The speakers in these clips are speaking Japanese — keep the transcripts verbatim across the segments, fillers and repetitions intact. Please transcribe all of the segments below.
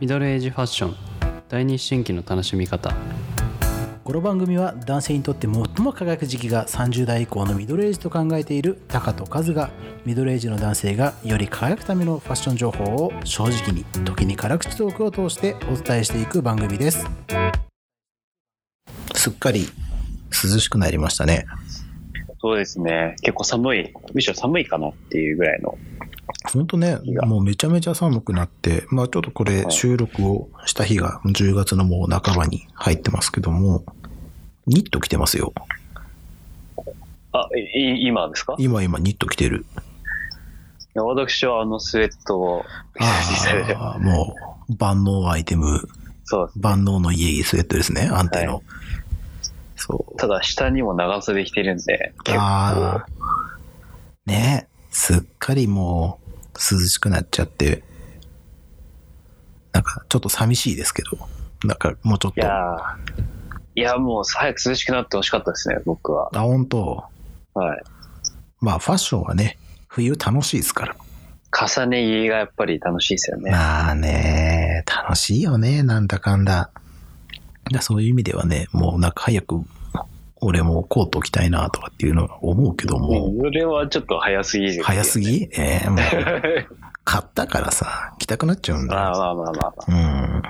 ミドルエイジファッション第二思春期の楽しみ方。この番組は男性にとって最も輝く時期がさんじゅう代以降のミドルエイジと考えているタカとカズが、ミドルエイジの男性がより輝くためのファッション情報を正直に、時に辛口トークを通してお伝えしていく番組です。すっかり涼しくなりましたね。そうですね、結構寒い、むしろ寒いかなっていうぐらいの、本当ね、もうめちゃめちゃ寒くなって、まあ、ちょっとこれ収録をした日がじゅうがつのもう半ばに入ってますけども、ニット着てますよ。あ、い今ですか？今今ニット着てる。私はあのスウェットをああもう万能アイテム、そう万能の家着スウェットですね、安定の、はい、そう。ただ下にも長袖着てるんで結構あねえ、すっかりもう涼しくなっちゃって、なんかちょっと寂しいですけど、なんかもうちょっといやいやもう早く涼しくなってほしかったですね、僕は。あ、本当。はい。まあファッションはね、冬楽しいですから、重ね着がやっぱり楽しいですよね。まあね、楽しいよね、なんだかんだ。そういう意味ではね、もうなんか早く俺もコート着たいなとかっていうのは思うけども、それはちょっと早すぎる、ね、早すぎ、えー、もう買ったからさ着たくなっちゃうんだ。まあまあまあまあ、まあ、うん、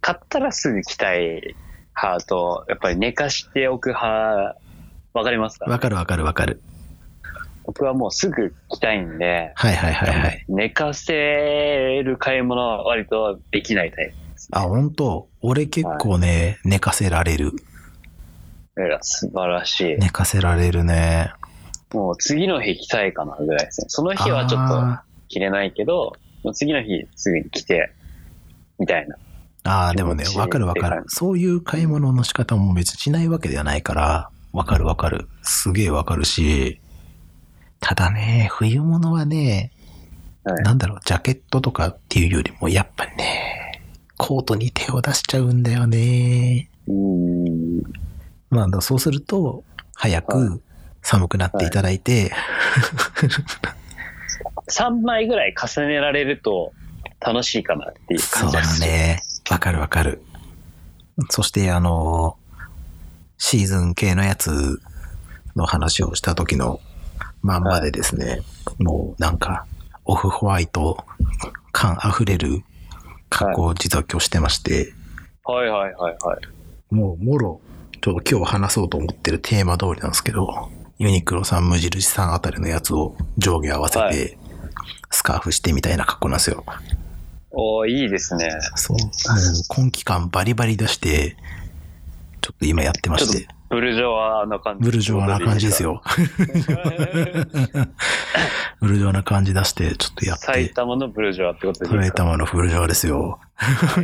買ったらすぐ着たい派と、やっぱり寝かしておく派、わかりますか？わかるわかるわかる。僕はもうすぐ着たいんで、はいはいはいはい、寝かせる買い物は割とできないタイプです、ね。あ、本当。俺結構ね、はい、寝かせられる。素晴らしい。寝かせられるね。もう次の日着たいかなぐらいですね。その日はちょっと着れないけど、もう次の日すぐに着てみたいな。ああ、でもね、わかるわかる。そういう買い物の仕方も別にしないわけではないから、わかるわかる。すげえわかるし、ただね、冬物はね、はい、なんだろう、ジャケットとかっていうよりもやっぱりね、コートに手を出しちゃうんだよね。うーん。まあ、そうすると早く寒くなっていただいて、はいはい、さんまいぐらい重ねられると楽しいかなっていう感じです。そうね、わかるわかる。そしてあのシーズン系のやつの話をした時のまんまでですね、はい、もうなんかオフホワイト感あふれる格好を実は今日してまして、はいはいはいはい、もうもろちょっと今日話そうと思ってるテーマ通りなんですけど、ユニクロさん、無印さんあたりのやつを上下合わせてスカーフしてみたいな格好なんですよ。はい、お、いいですね。そう、今期間バリバリ出してちょっと今やってまして、ブルジョワな感じ、ブルジョワな感じですよ。ブルジョワな感じ出してちょっとやって、埼玉のブルジョワってことですか？埼玉のブルジョワですよ。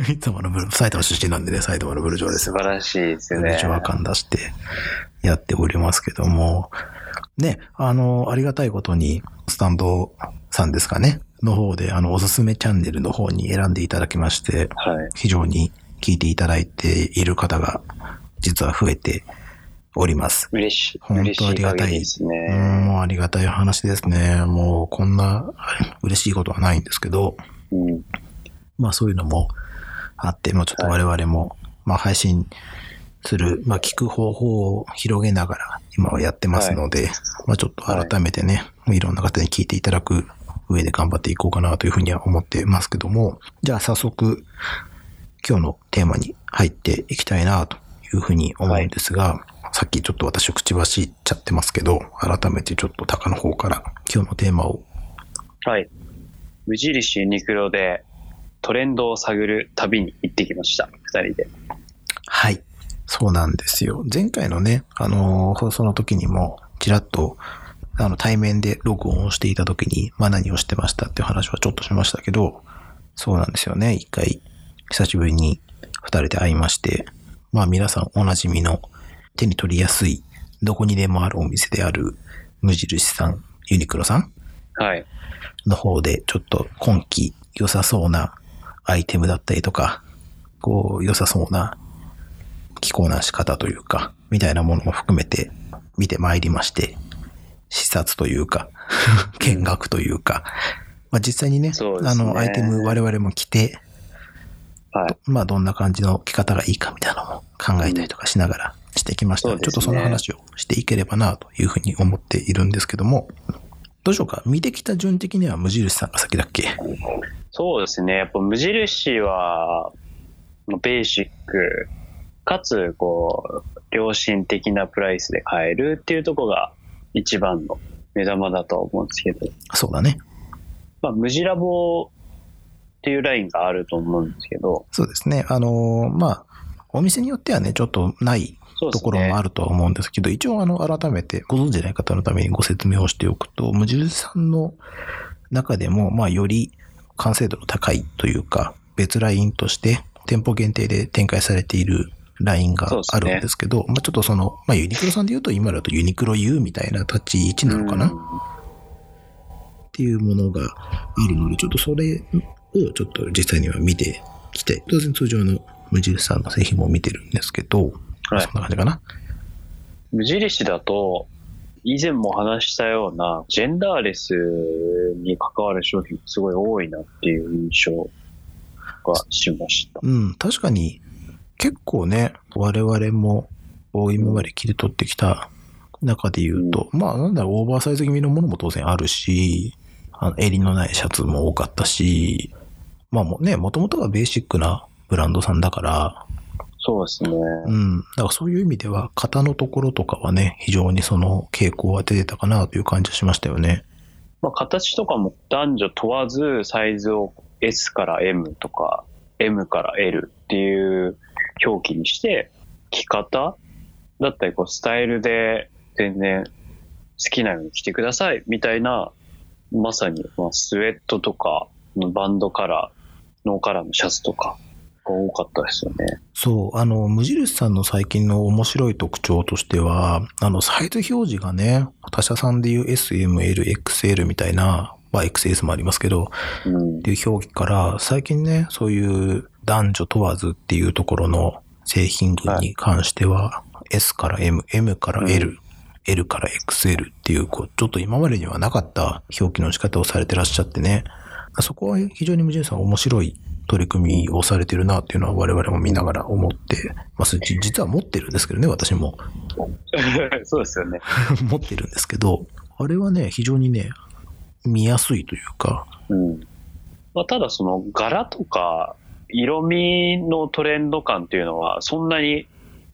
埼玉のブル、埼玉出身なんでね、埼玉のブルジョワですよ。素晴らしいですね。ブルジョワ感出してやっておりますけどもね、あのありがたいことにスタンドさんですかねの方で、あのおすすめチャンネルの方に選んでいただきまして、はい、非常に聞いていただいている方が実は増えております。嬉しい。本当ありがたい。ですね、うん、もうありがたい話ですね。もうこんな嬉しいことはないんですけど、うん、まあそういうのもあって、もうちょっと我々も、はい、まあ配信する、まあ聞く方法を広げながら今はやってますので、はい、まあちょっと改めてね、はい、いろんな方に聞いていただく上で頑張っていこうかなというふうには思ってますけども、じゃあ早速今日のテーマに入っていきたいなというふうに思うんですが、はい、さっきちょっと私口走っちゃってますけど、改めてちょっとタカの方から今日のテーマを。はい。無印ユニクロでトレンドを探る旅に行ってきました。二人で。はい。そうなんですよ。前回のね、あのー、放送の時にもちらっとあの対面で録音をしていた時に、まあ何をしてましたっていう話はちょっとしましたけど、そうなんですよね。一回久しぶりに二人で会いまして、まあ皆さんおなじみの手に取りやすいどこにでもあるお店である無印さん、ユニクロさんの方でちょっと今季良さそうなアイテムだったりとか、こう良さそうな着こなし方というかみたいなものも含めて見てまいりまして、視察というか見学というか、まあ、実際に ね, ねあのアイテム我々も着てはい、まあどんな感じの着方がいいかみたいなのも考えたりとかしながらしてきました、うんね、ちょっとその話をしていければなというふうに思っているんですけども、どうしようか、見てきた順的には無印さんが先だっけ。そうですね、やっぱ無印はベーシックかつこう良心的なプライスで買えるっていうところが一番の目玉だと思うんですけど。そうだね、まあ、無地ラボっていうラインがあると思うんですけど。そうですね、あのまあお店によってはねちょっとないところもあるとは思うんですけど、一応あの改めてご存知ない方のためにご説明をしておくと、無印さんの中でもまあより完成度の高いというか別ラインとして店舗限定で展開されているラインがあるんですけど、まあちょっとそのまあユニクロさんでいうと今だとユニクロ U みたいな立ち位置なのかなっていうものがあるので、ちょっとそれをちょっと実際には見てきて、当然通常の無印さんの製品も見てるんですけど、はい、そんな感じかな。無印だと以前も話したようなジェンダーレスに関わる商品すごい多いなっていう印象がしました。うん、確かに結構ね我々も今まで切り取ってきた中で言うと、うん、まあなんだろう、オーバーサイズ気味のものも当然あるし、あの襟のないシャツも多かったし、まあもね元々がベーシックなブランドさんだから。そうですね。うん。だからそういう意味では、型のところとかはね、非常にその傾向は出てたかなという感じがしましたよね。まあ、形とかも男女問わず、サイズを S から M とか、M から L っていう表記にして、着方だったり、こう、スタイルで全然好きなように着てくださいみたいな、まさにスウェットとか、バンドカラー、ノーカラーのシャツとか、多かったですよね。そう、あの無印さんの最近の面白い特徴としては、あのサイズ表示がね、他社さんでいう エスエムエルエックスエル みたいな、まあ エックスエス もありますけど、うん、っていう表記から最近ね、そういう男女問わずっていうところの製品群に関しては、はい、S から M、M から L、うん、L から エックスエル っていう、こうちょっと今までにはなかった表記の仕方をされてらっしゃってね、そこは非常に無印さん面白い取り組みをされてるなっていうのは我々も見ながら思ってます。実は持ってるんですけどね、私も。そうですよね。持ってるんですけど、あれはね非常にね見やすいというか。うん。まあ、ただその柄とか色味のトレンド感っていうのはそんなに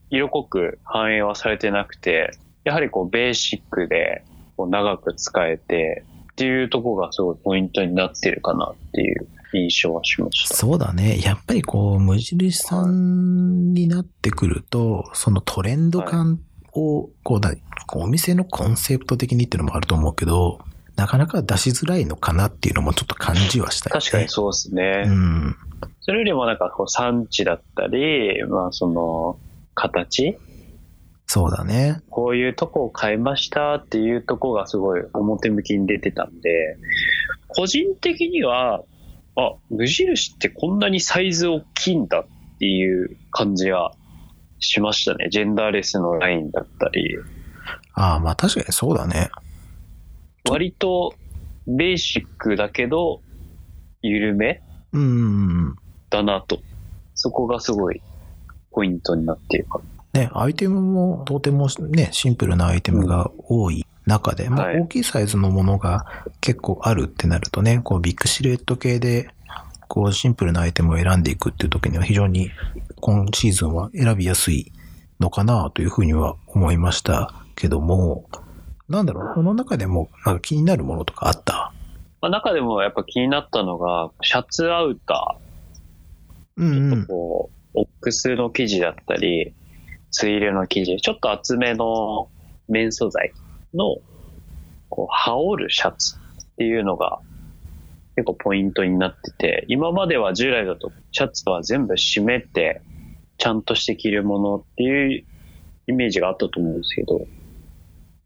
色濃く反映はされてなくて、やはりこうベーシックでこう長く使えてっていうところがすごいポイントになってるかなっていう。印象はしました。そうだね。やっぱりこう無印さんになってくると、そのトレンド感をこうだ、はい、お店のコンセプト的にっていうのもあると思うけど、なかなか出しづらいのかなっていうのもちょっと感じはしたい、ね。確かにそうですね。うん。それよりもなんかこう産地だったり、まあその形。そうだね。こういうとこを変えましたっていうとこがすごい表向きに出てたんで、個人的には。あ、無印ってこんなにサイズ大きいんだっていう感じがしましたね。ジェンダーレスのラインだったり。ああ、まあ確かにそうだね。割とベーシックだけど緩めだなと。そこがすごいポイントになっているかな。ね、アイテムもとてもね、シンプルなアイテムが多い。中で、まあ、大きいサイズのものが結構あるってなるとね、はい、こうビッグシルエット系でこうシンプルなアイテムを選んでいくっていう時には非常に今シーズンは選びやすいのかなというふうには思いましたけども、なんだろう、この中でもなんか気になるものとかあった？まあ、中でもやっぱ気になったのがシャツアウター、うんうん、ちょっとこうオックスの生地だったりツイ入れの生地、ちょっと厚めの綿素材のこう羽織るシャツっていうのが結構ポイントになってて、今までは従来だとシャツは全部締めてちゃんとして着るものっていうイメージがあったと思うんですけど、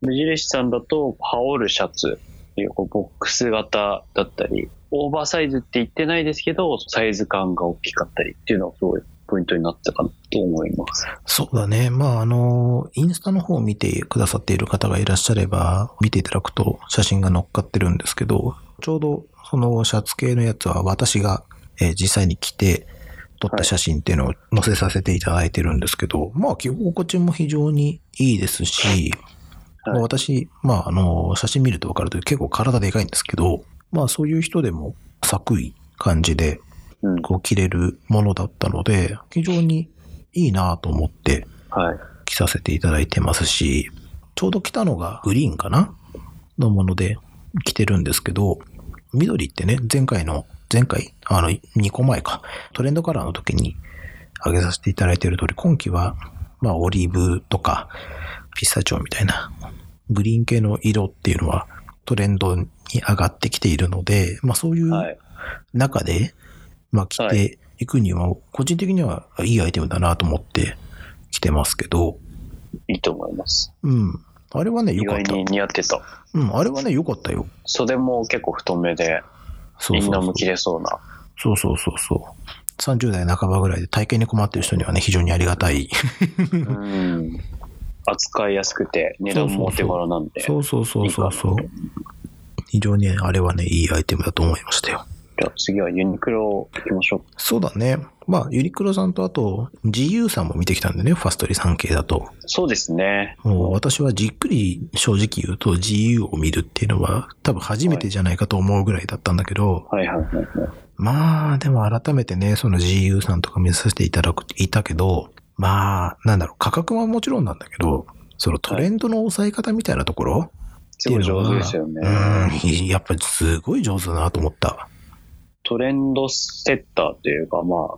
無印さんだと羽織るシャツっていうこうボックス型だったり、オーバーサイズって言ってないですけどサイズ感が大きかったりっていうのはすごいポイントになったかなと思います。そうだね。まああのインスタの方を見てくださっている方がいらっしゃれば見ていただくと写真が載っかってるんですけど、ちょうどそのシャツ系のやつは私が、えー、実際に着て撮った写真っていうのを載せさせていただいてるんですけど、はい、まあ着心地も非常にいいですし、はい、私、まああの写真見ると分かると結構体でかいんですけど、まあそういう人でも作為感じでこう着れるものだったので、非常にいいなと思って着させていただいてますし、はい、ちょうど着たのがグリーンかなのもので着てるんですけど、緑ってね、前回の前回あのにこまえか、トレンドカラーの時に上げさせていただいている通り、今期はまあオリーブとかピスタチオみたいなグリーン系の色っていうのはトレンドに上がってきているので、まあそういう中でまあ着ていくには個人的にはいいアイテムだなと思って着てますけど、いいと思います。うん。あれはね、良かった。意外に似合ってた。うん、あれはね、良かったよ。袖も結構太めで、みんなも着れそうな。そうそうそうそう。さんじゅうだいなかばぐらいで体型に困ってる人にはね、非常にありがたい。うん。扱いやすくて、値段もお手頃なんで。そうそうそうそうそう。非常にあれはね、いいアイテムだと思いましたよ。じゃあ次はユニクロ行きましょう。そうだね。まあ、ユニクロさんと、あと ジーユー さんも見てきたんでね、ファストリーさん系だと。そうですね。もう私はじっくり正直言うと ジーユー を見るっていうのは多分初めてじゃないかと思うぐらいだったんだけど、はい、はいはいはいはい。まあ、でも改めてね、その ジーユー さんとか見させていただく、いたけど、まあ、なんだろう、価格はもちろんなんだけど、そのトレンドの抑え方みたいなところ、はい、すごい上手ですよね。うん、やっぱりすごい上手だなと思った。トレンドセッターというか、まあ、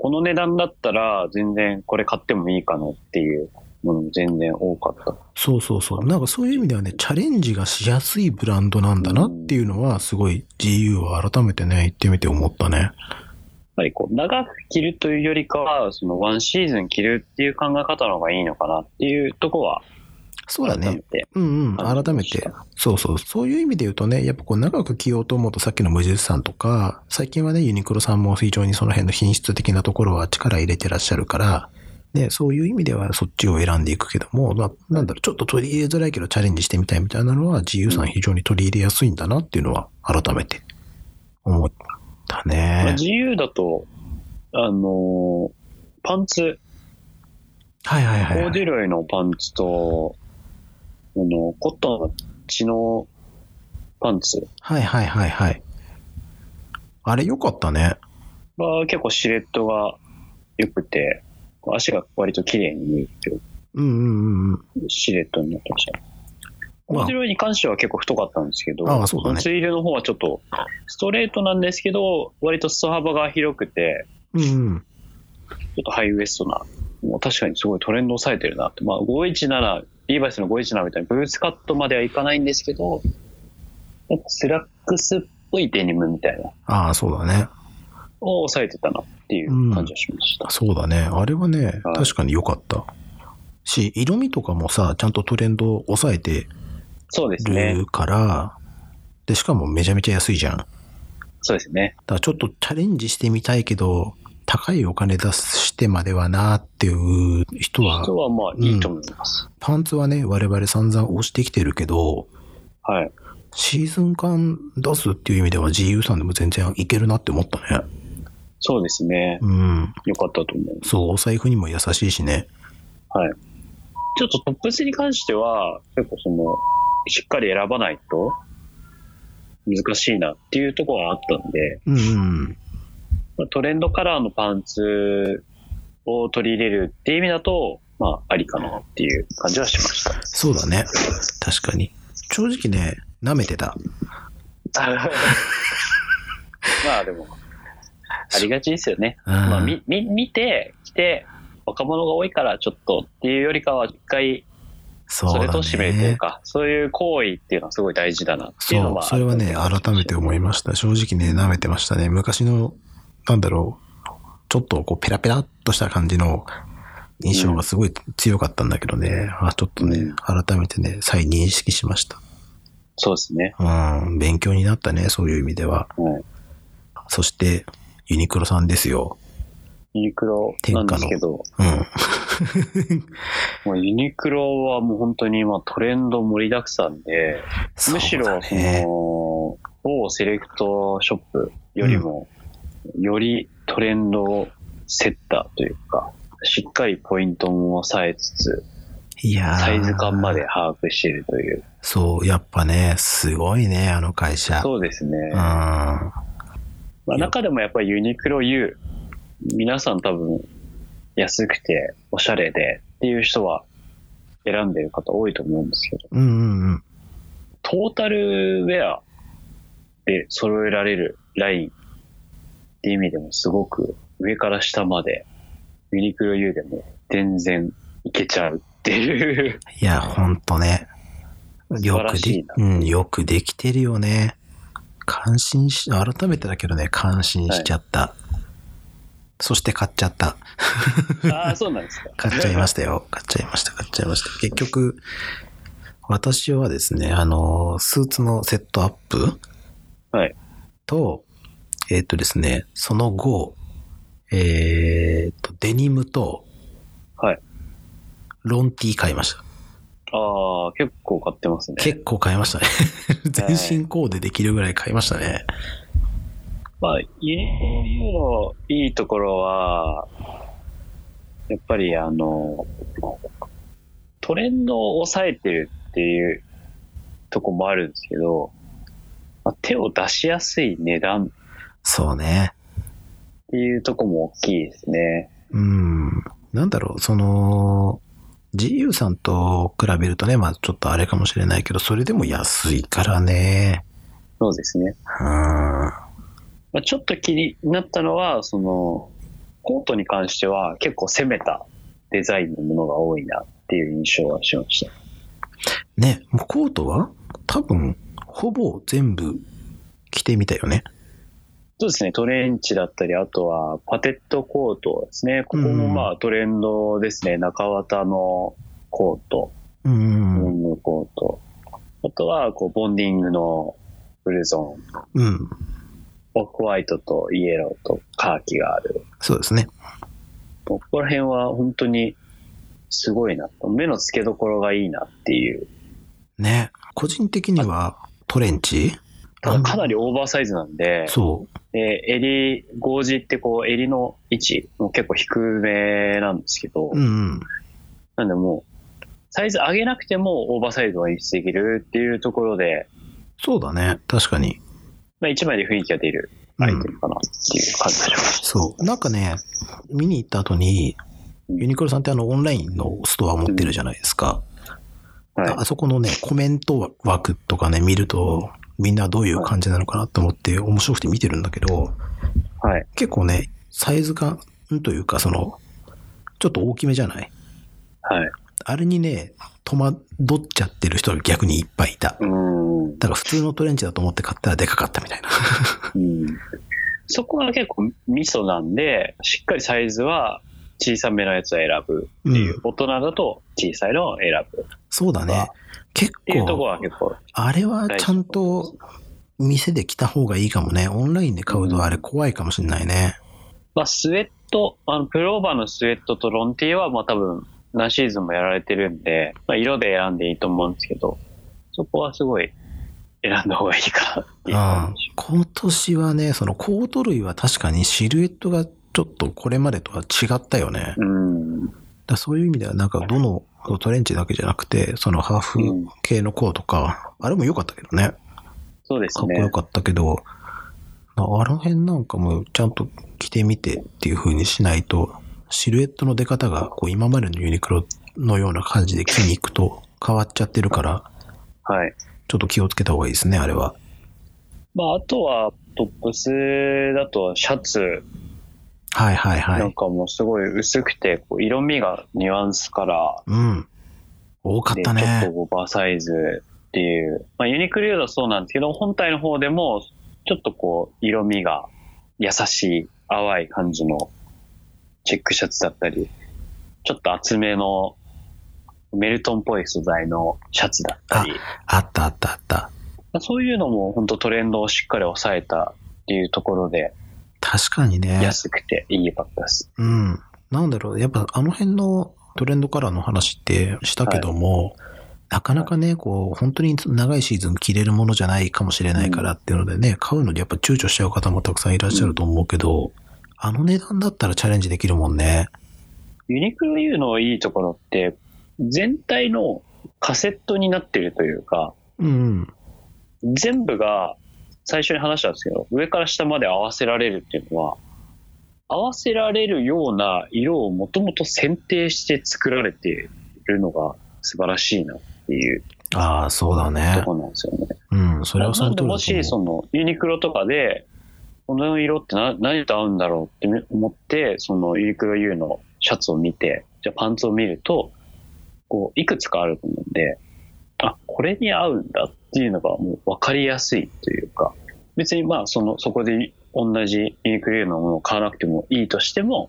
この値段だったら全然これ買ってもいいかなっていうものも全然多かった。そうそうそう。なんかそういう意味ではね、チャレンジがしやすいブランドなんだなっていうのは、すごい ジーユー は改めてね、行ってみて思ったね。やっぱりこう、長く着るというよりかは、そのワンシーズン着るっていう考え方の方がいいのかなっていうところは、そうだね。うんうん。改めて。そうそう。そういう意味で言うとね、やっぱこう長く着ようと思うと、さっきの無印さんとか、最近はね、ユニクロさんも非常にその辺の品質的なところは力入れてらっしゃるから、ね、そういう意味ではそっちを選んでいくけども、まあ、なんだろう、ちょっと取り入れづらいけどチャレンジしてみたいみたいなのは、ジーユー さん非常に取り入れやすいんだなっていうのは、改めて思ったね。まあ、ジーユー だと、あのー、パンツ。はいはいはい、はい。コーデュロイのパンツと、あのコットンの血のパンツ、はいはいはいはい、あれ良かったね。まあ、結構シルエットが良くて足が割と綺麗に見える、うんうんうん、シルエットになってました。こちらに関しては結構太かったんですけど、まあああそうだね、ツイルの方はちょっとストレートなんですけど割と裾幅が広くて、うんうん、ちょっとハイウエストな、もう確かにすごいトレンドを抑えてるなって。まあごひゃくじゅうななリーバイスのごひゃくじゅうななみたいにブーツカットまではいかないんですけど、スラックスっぽいデニムみたいな。ああ、そうだね。を抑えてたなっていう感じがしました。うん、そうだね。あれはね、はい、確かに良かった。し、色味とかもさ、ちゃんとトレンドを抑えてるから、で、しかもめちゃめちゃ安いじゃん。そうですね。だからちょっとチャレンジしてみたいけど、高いお金出してまではなっていう人は、人はまあいいと思います、うん。パンツはね、我々散々押してきてるけど、はい。シーズン感出すっていう意味では ジーユー さんでも全然いけるなって思ったね。そうですね。うん。よかったと思う。そう、お財布にも優しいしね。はい。ちょっとトップスに関しては、結構その、しっかり選ばないと難しいなっていうところはあったんで、うん。トレンドカラーのパンツを取り入れるっていう意味だと、まあ、ありかなっていう感じはしました。そうだね。確かに。正直ね、舐めてた。まあ、でも、ありがちですよね。まあ、み、み、見て、来て、若者が多いからちょっとっていうよりかは、一回、それと締めるというか、そういう行為っていうのはすごい大事だなっていうのは。そう、それはね、改めて思いました。正直ね、舐めてましたね。昔の、なんだろう、ちょっとこうペラペラっとした感じの印象がすごい強かったんだけどね、うん、あちょっとね、改めてね、再認識しました。そうですね。うん、勉強になったね、そういう意味では。うん、そして、ユニクロさんですよ。ユニクロなんですけど、うん、もうユニクロはもう本当に今トレンド盛りだくさんで、むしろその、某セレクトショップよりも、うん、よりトレンドをセッターというか、しっかりポイントも抑えつつ、いやサイズ感まで把握しているという。そう、やっぱね、すごいね、あの会社。そうですね。うん、まあ、中でもやっぱりユニクロ U、皆さん多分安くておしゃれでっていう人は選んでる方多いと思うんですけど、うんうんうん、トータルウェアで揃えられるラインっていう意味でもすごく上から下までユニクロ U でも全然いけちゃうっていういやほんとねよくで、うん、よくできてるよね。感心し改めてだけどね感心しちゃった、はい。そして買っちゃった。ああ、そうなんですか。買っちゃいましたよ。買っちゃいました。買っちゃいました。結局、私はですね、あの、スーツのセットアップと、はい、えっとですね、その後、えー、っと、デニムと、はい。ロンティー買いました。ああ、結構買ってますね。結構買いましたね。全身コーデできるぐらい買いましたね。まあ、ユニクロのいいところは、やっぱりあの、トレンドを抑えてるっていうとこもあるんですけど、まあ、手を出しやすい値段。そうね。っていうとこも大きいですね。うん。なんだろう、その、ジーユー さんと比べるとね、まあちょっとあれかもしれないけど、それでも安いからね。そうですね。うん。ちょっと気になったのは、その、コートに関しては結構攻めたデザインのものが多いなっていう印象はしました。ね、もうコートは多分、ほぼ全部着てみたよね。そうですね、トレンチだったり、あとはパテットコートですね。ここもまあトレンドですね、中綿のコート、ロングコート。あとは、こう、ボンディングのブルゾン。うん。オフホワイトとイエローとカーキがある。そうですね。ここら辺は本当にすごいなと。目の付けどころがいいなっていう。ね。個人的にはトレンチかなりオーバーサイズなんで。そう。で、襟、ゴージってこう襟の位置も結構低めなんですけど。うんうん。なんでもう、サイズ上げなくてもオーバーサイズを演出できるっていうところで。そうだね。確かに。まあ、一枚で雰囲気が出るアイテムかなっていう感じがしました、うん。そう。なんかね、見に行った後に、ユニクロさんってあのオンラインのストア持ってるじゃないですか。うん、はい、あそこのね、コメント枠とかね、見ると、みんなどういう感じなのかなと思って面白くて見てるんだけど、はい、結構ね、サイズ感というか、その、ちょっと大きめじゃない？はい。あれにね、戸惑っちゃってる人が逆にいっぱいいた。うん。だから普通のトレンチだと思って買ったらでかかったみたいな。うん。そこは結構ミソなんで、しっかりサイズは小さめのやつを選ぶっていう。うん、大人だと小さいのを選ぶ。そうだね。結構。っていうところは結構。あれはちゃんと店で着た方がいいかもね。オンラインで買うとあれ怖いかもしれないね。まあスウェット、あのプローバーのスウェットとロンティーはまあ多分、何シーズンもやられてるんで、まあ、色で選んでいいと思うんですけど、そこはすごい選んだ方がいいかなっていう感じ。今年はね、そのコート類は確かにシルエットがちょっとこれまでとは違ったよね。うん。だそういう意味ではなんかどのトレンチだけじゃなくて、そのハーフ系のコートか、うん、あれも良かったけどね。そうですね。かっこよかったけど、あの辺なんかもちゃんと着てみてっていう風にしないと。シルエットの出方がこう今までのユニクロのような感じで着に行くと変わっちゃってるから、はい、ちょっと気をつけた方がいいですね、あれは。まあ、あとはトップスだとシャツ、はいはいはい、なんかもうすごい薄くてこう色味がニュアンスカラー、うん、多かったね。ちょっとオーバーサイズっていう、まあ、ユニクロだそうなんですけど、本体の方でもちょっとこう色味が優しい淡い感じのチェックシャツだったり、ちょっと厚めのメルトンっぽい素材のシャツだったり、 あ, あったあったあった。そういうのも本当トレンドをしっかり抑えたっていうところで、確かにね、安くていいバッグです。うん。なんだろう、やっぱあの辺のトレンドカラーの話ってしたけども、はい、なかなかね、こう本当に長いシーズン着れるものじゃないかもしれないからっていうのでね、うん、買うのでやっぱ躊躇しちゃう方もたくさんいらっしゃると思うけど。うん、あの値段だったらチャレンジできるもんね。ユニクロ U のいいところって全体のカセットになってるというか、うん、全部が最初に話したんですけど上から下まで合わせられるっていうのは合わせられるような色をもともと選定して作られているのが素晴らしいなっていう。ああ、そうだね。ところなんですよね。うん、それはその通りだと思う。もしそのユニクロとかでこの色ってな何と合うんだろうって思ってそのユニクロ U のシャツを見てじゃあパンツを見るとこういくつかあると思うんで、あ、これに合うんだっていうのがもう分かりやすいというか、別にまあそのそこで同じユニクロ U のものを買わなくてもいいとしても、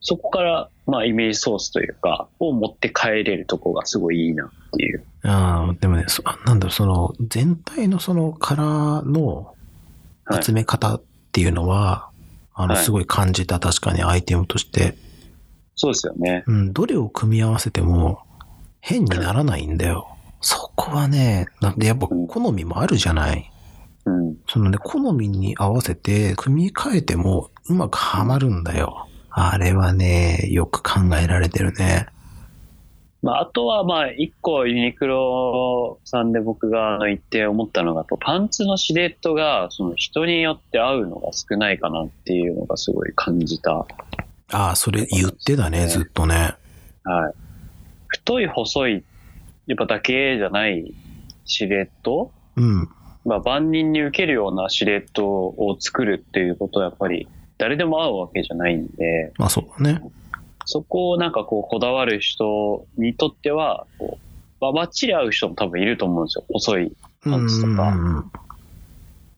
そこからまあイメージソースというかを持って帰れるとこがすごいいいなっていう。ああ、でもね、そなんだろう、その全体のそのカラーの集め方っていうのは、はい、あのすごい感じた、はい、確かにアイテムとして。そうですよね。うん、どれを組み合わせても変にならないんだよ。そこはね、なんでやっぱ好みもあるじゃない。うん、そのね、好みに合わせて組み替えてもうまくはまるんだよ。あれはね、よく考えられてるね。まあ、あとはまあ一個ユニクロさんで僕が言って思ったのが、パンツのシルエットがその人によって合うのが少ないかなっていうのがすごい感じた。ああ、それ言ってたね、ずっとね。はい。太い細いやっぱだけじゃないシルエット、うん。まあ万人に受けるようなシルエットを作るっていうことはやっぱり誰でも合うわけじゃないんで。まあそうだね。そこをなんかこうこだわる人にとってはこう、まあ、バッチリ合う人も多分いると思うんですよ。細いパンツとか、うんうんうん、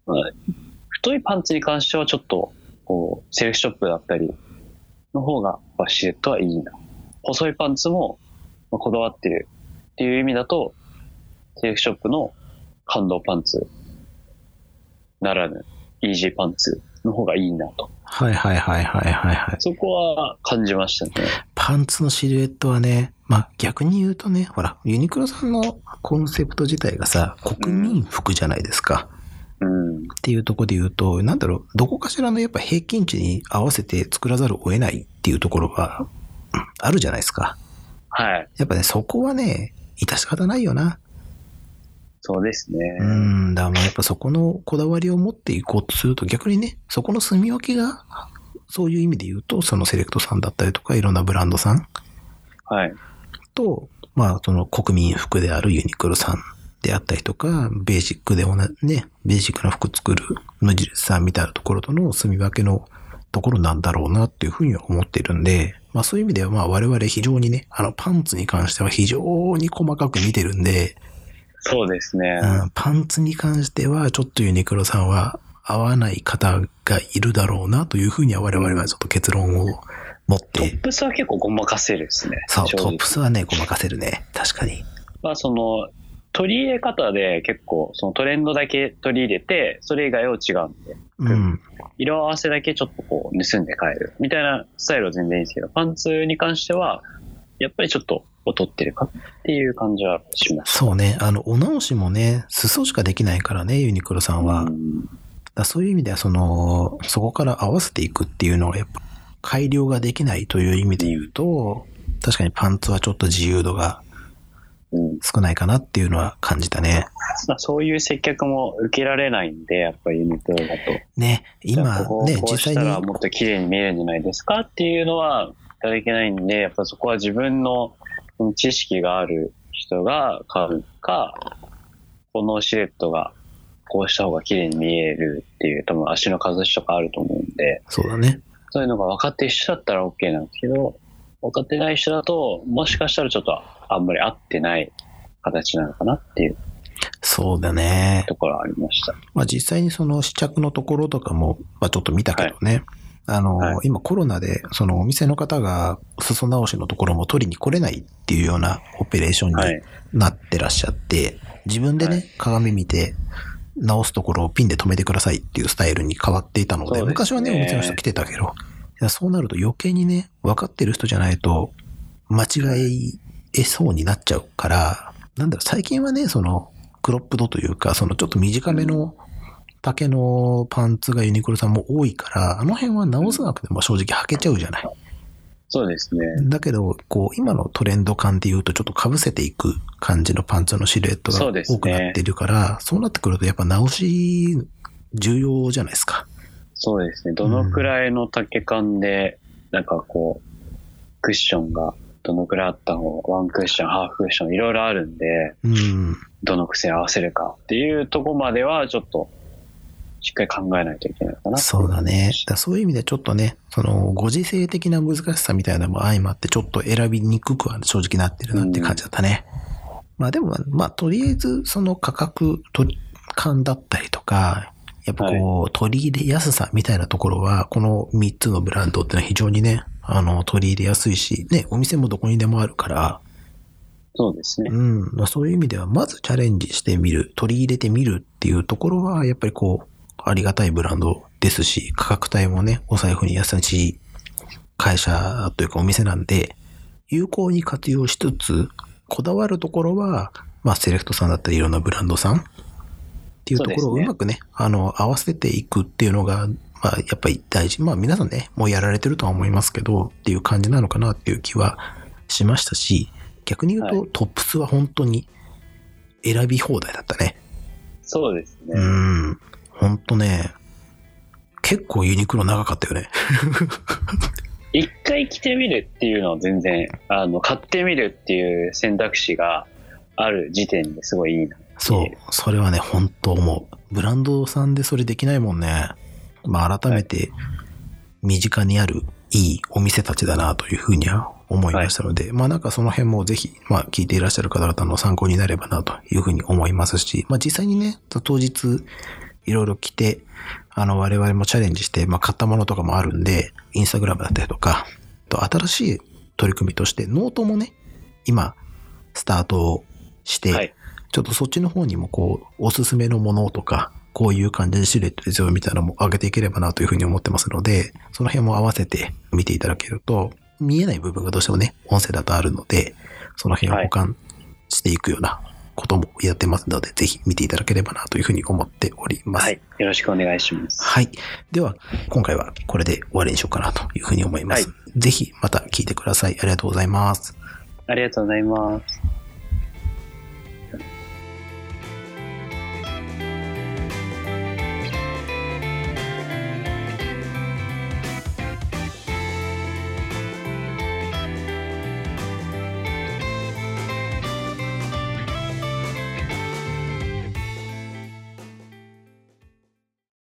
まあ、太いパンツに関してはちょっとこうセレクショップだったりの方がシルエットはいいな。細いパンツもこだわってるっていう意味だとセレクショップの感動パンツならぬイージーパンツの方がいいなと。はいはいはいはいはい、はい、そこは感じましたね。パンツのシルエットはね、まあ逆に言うとね、ほらユニクロさんのコンセプト自体がさ国民服じゃないですか、うん、っていうところで言うと、なんだろう、どこかしらのやっぱ平均値に合わせて作らざるを得ないっていうところがあるじゃないですか。はい。やっぱね、そこはね致し方ないよな。そうですね。うんだ、まあやっぱそこのこだわりを持っていこうとすると、逆にね、そこの住み分けがそういう意味で言うと、そのセレクトさんだったりとかいろんなブランドさん、はい、と、まあその国民服であるユニクロさんであったりとか、ベーシックで同じね、ベーシックな服作る無印さんみたいなところとの住み分けのところなんだろうなっていうふうには思ってるんで、まあそういう意味ではまあ我々非常にね、あのパンツに関しては非常に細かく見てるんで。そうですね、うん。パンツに関してはちょっとユニクロさんは合わない方がいるだろうなというふうには我々はちょっと結論を持って。トップスは結構ごまかせるですね。そう、トップスはねごまかせるね、確かに。まあその取り入れ方で結構そのトレンドだけ取り入れてそれ以外は違うんで、うん、色合わせだけちょっとこう盗んで帰るみたいなスタイルは全然いいんですけど、パンツに関してはやっぱりちょっと劣ってるかっていう感じはします。そうね、あのお直しもね裾しかできないからねユニクロさんは、うん、だそういう意味ではそのそこから合わせていくっていうのはやっぱ改良ができないという意味で言うと、確かにパンツはちょっと自由度が少ないかなっていうのは感じたね、うん、そういう接客も受けられないんで、やっぱりユニクロだとね、今ここね実際にこうしたらもっと綺麗に見えるんじゃないですかっていうのはいただけないんで、やっぱそこは自分の知識がある人が買うか、このシルエットがこうした方が綺麗に見えるっていう、多分足の数とかあると思うんで。そうだね。そういうのが分かってる人だったら OK なんですけど、分かってない人だと、もしかしたらちょっとあんまり合ってない形なのかなっていう。そうだね。ところありました。まあ実際にその試着のところとかも、まあちょっと見たけどね。はい、あの、はい、今コロナでそのお店の方が裾直しのところも取りに来れないっていうようなオペレーションになってらっしゃって、はい、自分でね、はい、鏡見て直すところをピンで留めてくださいっていうスタイルに変わっていたので、昔はねお店の人来てたけど、いやそうなると余計にね分かってる人じゃないと間違えそうになっちゃうから、なんだろう、最近はねそのクロップドというかそのちょっと短めの丈のパンツがユニクロさんも多いから、あの辺は直さなくても正直履けちゃうじゃない。そうですね。だけど、こう、今のトレンド感でいうと、ちょっとかぶせていく感じのパンツのシルエットが多くなってるから、そうですね。そうなってくると、やっぱ直し、重要じゃないですか。そうですね。どのくらいの丈感で、うん、なんかこう、クッションがどのくらいあった方、ワンクッション、ハーフクッション、いろいろあるんで、うん、どの癖合わせるかっていうとこまでは、ちょっと、しっかり考えないといけないかな。そうだね。だそういう意味でちょっとね、そのご時世的な難しさみたいなのも相まって、ちょっと選びにくくは正直なってるなって感じだったね。うん、まあでも、まあとりあえずその価格感だったりとか、やっぱこう取り入れやすさみたいなところは、このみっつのブランドってのは非常にね、あの取り入れやすいし、ね、お店もどこにでもあるから。そうですね。うん。まあ、そういう意味では、まずチャレンジしてみる、取り入れてみるっていうところは、やっぱりこう、ありがたいブランドですし、価格帯もね、お財布に優しい会社というかお店なんで、有効に活用しつつ、こだわるところは、まあ、セレクトさんだったりいろんなブランドさんっていうところをうまく ね, ねあの合わせていくっていうのが、まあ、やっぱり大事。まあ皆さんね、もうやられてるとは思いますけどっていう感じなのかなっていう気はしましたし、逆に言うと、はい、トップスは本当に選び放題だったね。そうですね。うん。ほんとね、結構ユニクロ長かったよね。一回着てみるっていうのは全然、あの、買ってみるっていう選択肢がある時点ですごいいいな。そう、それはね、ほんと思う。ブランドさんでそれできないもんね。まあ改めて身近にあるいいお店たちだなというふうには思いましたので、はい、まあなんかその辺もぜひ、まあ聞いていらっしゃる方々の参考になればなというふうに思いますし、まあ実際にね、当日、いろいろ着て、あの、我々もチャレンジして、まあ、買ったものとかもあるんで、インスタグラムだったりとか、と新しい取り組みとして、ノートもね、今、スタートして、はい、ちょっとそっちの方にも、こう、おすすめのものとか、こういう感じのシルエットですよ、みたいなのも上げていければなというふうに思ってますので、その辺も合わせて見ていただけると、見えない部分がどうしてもね、音声だとあるので、その辺を補完していくような、はいこともやってますので、ぜひ見ていただければなというふうに思っております。はい。よろしくお願いします。はい。では、今回はこれで終わりにしようかなというふうに思います。はい、ぜひまた聞いてください。ありがとうございます。ありがとうございます。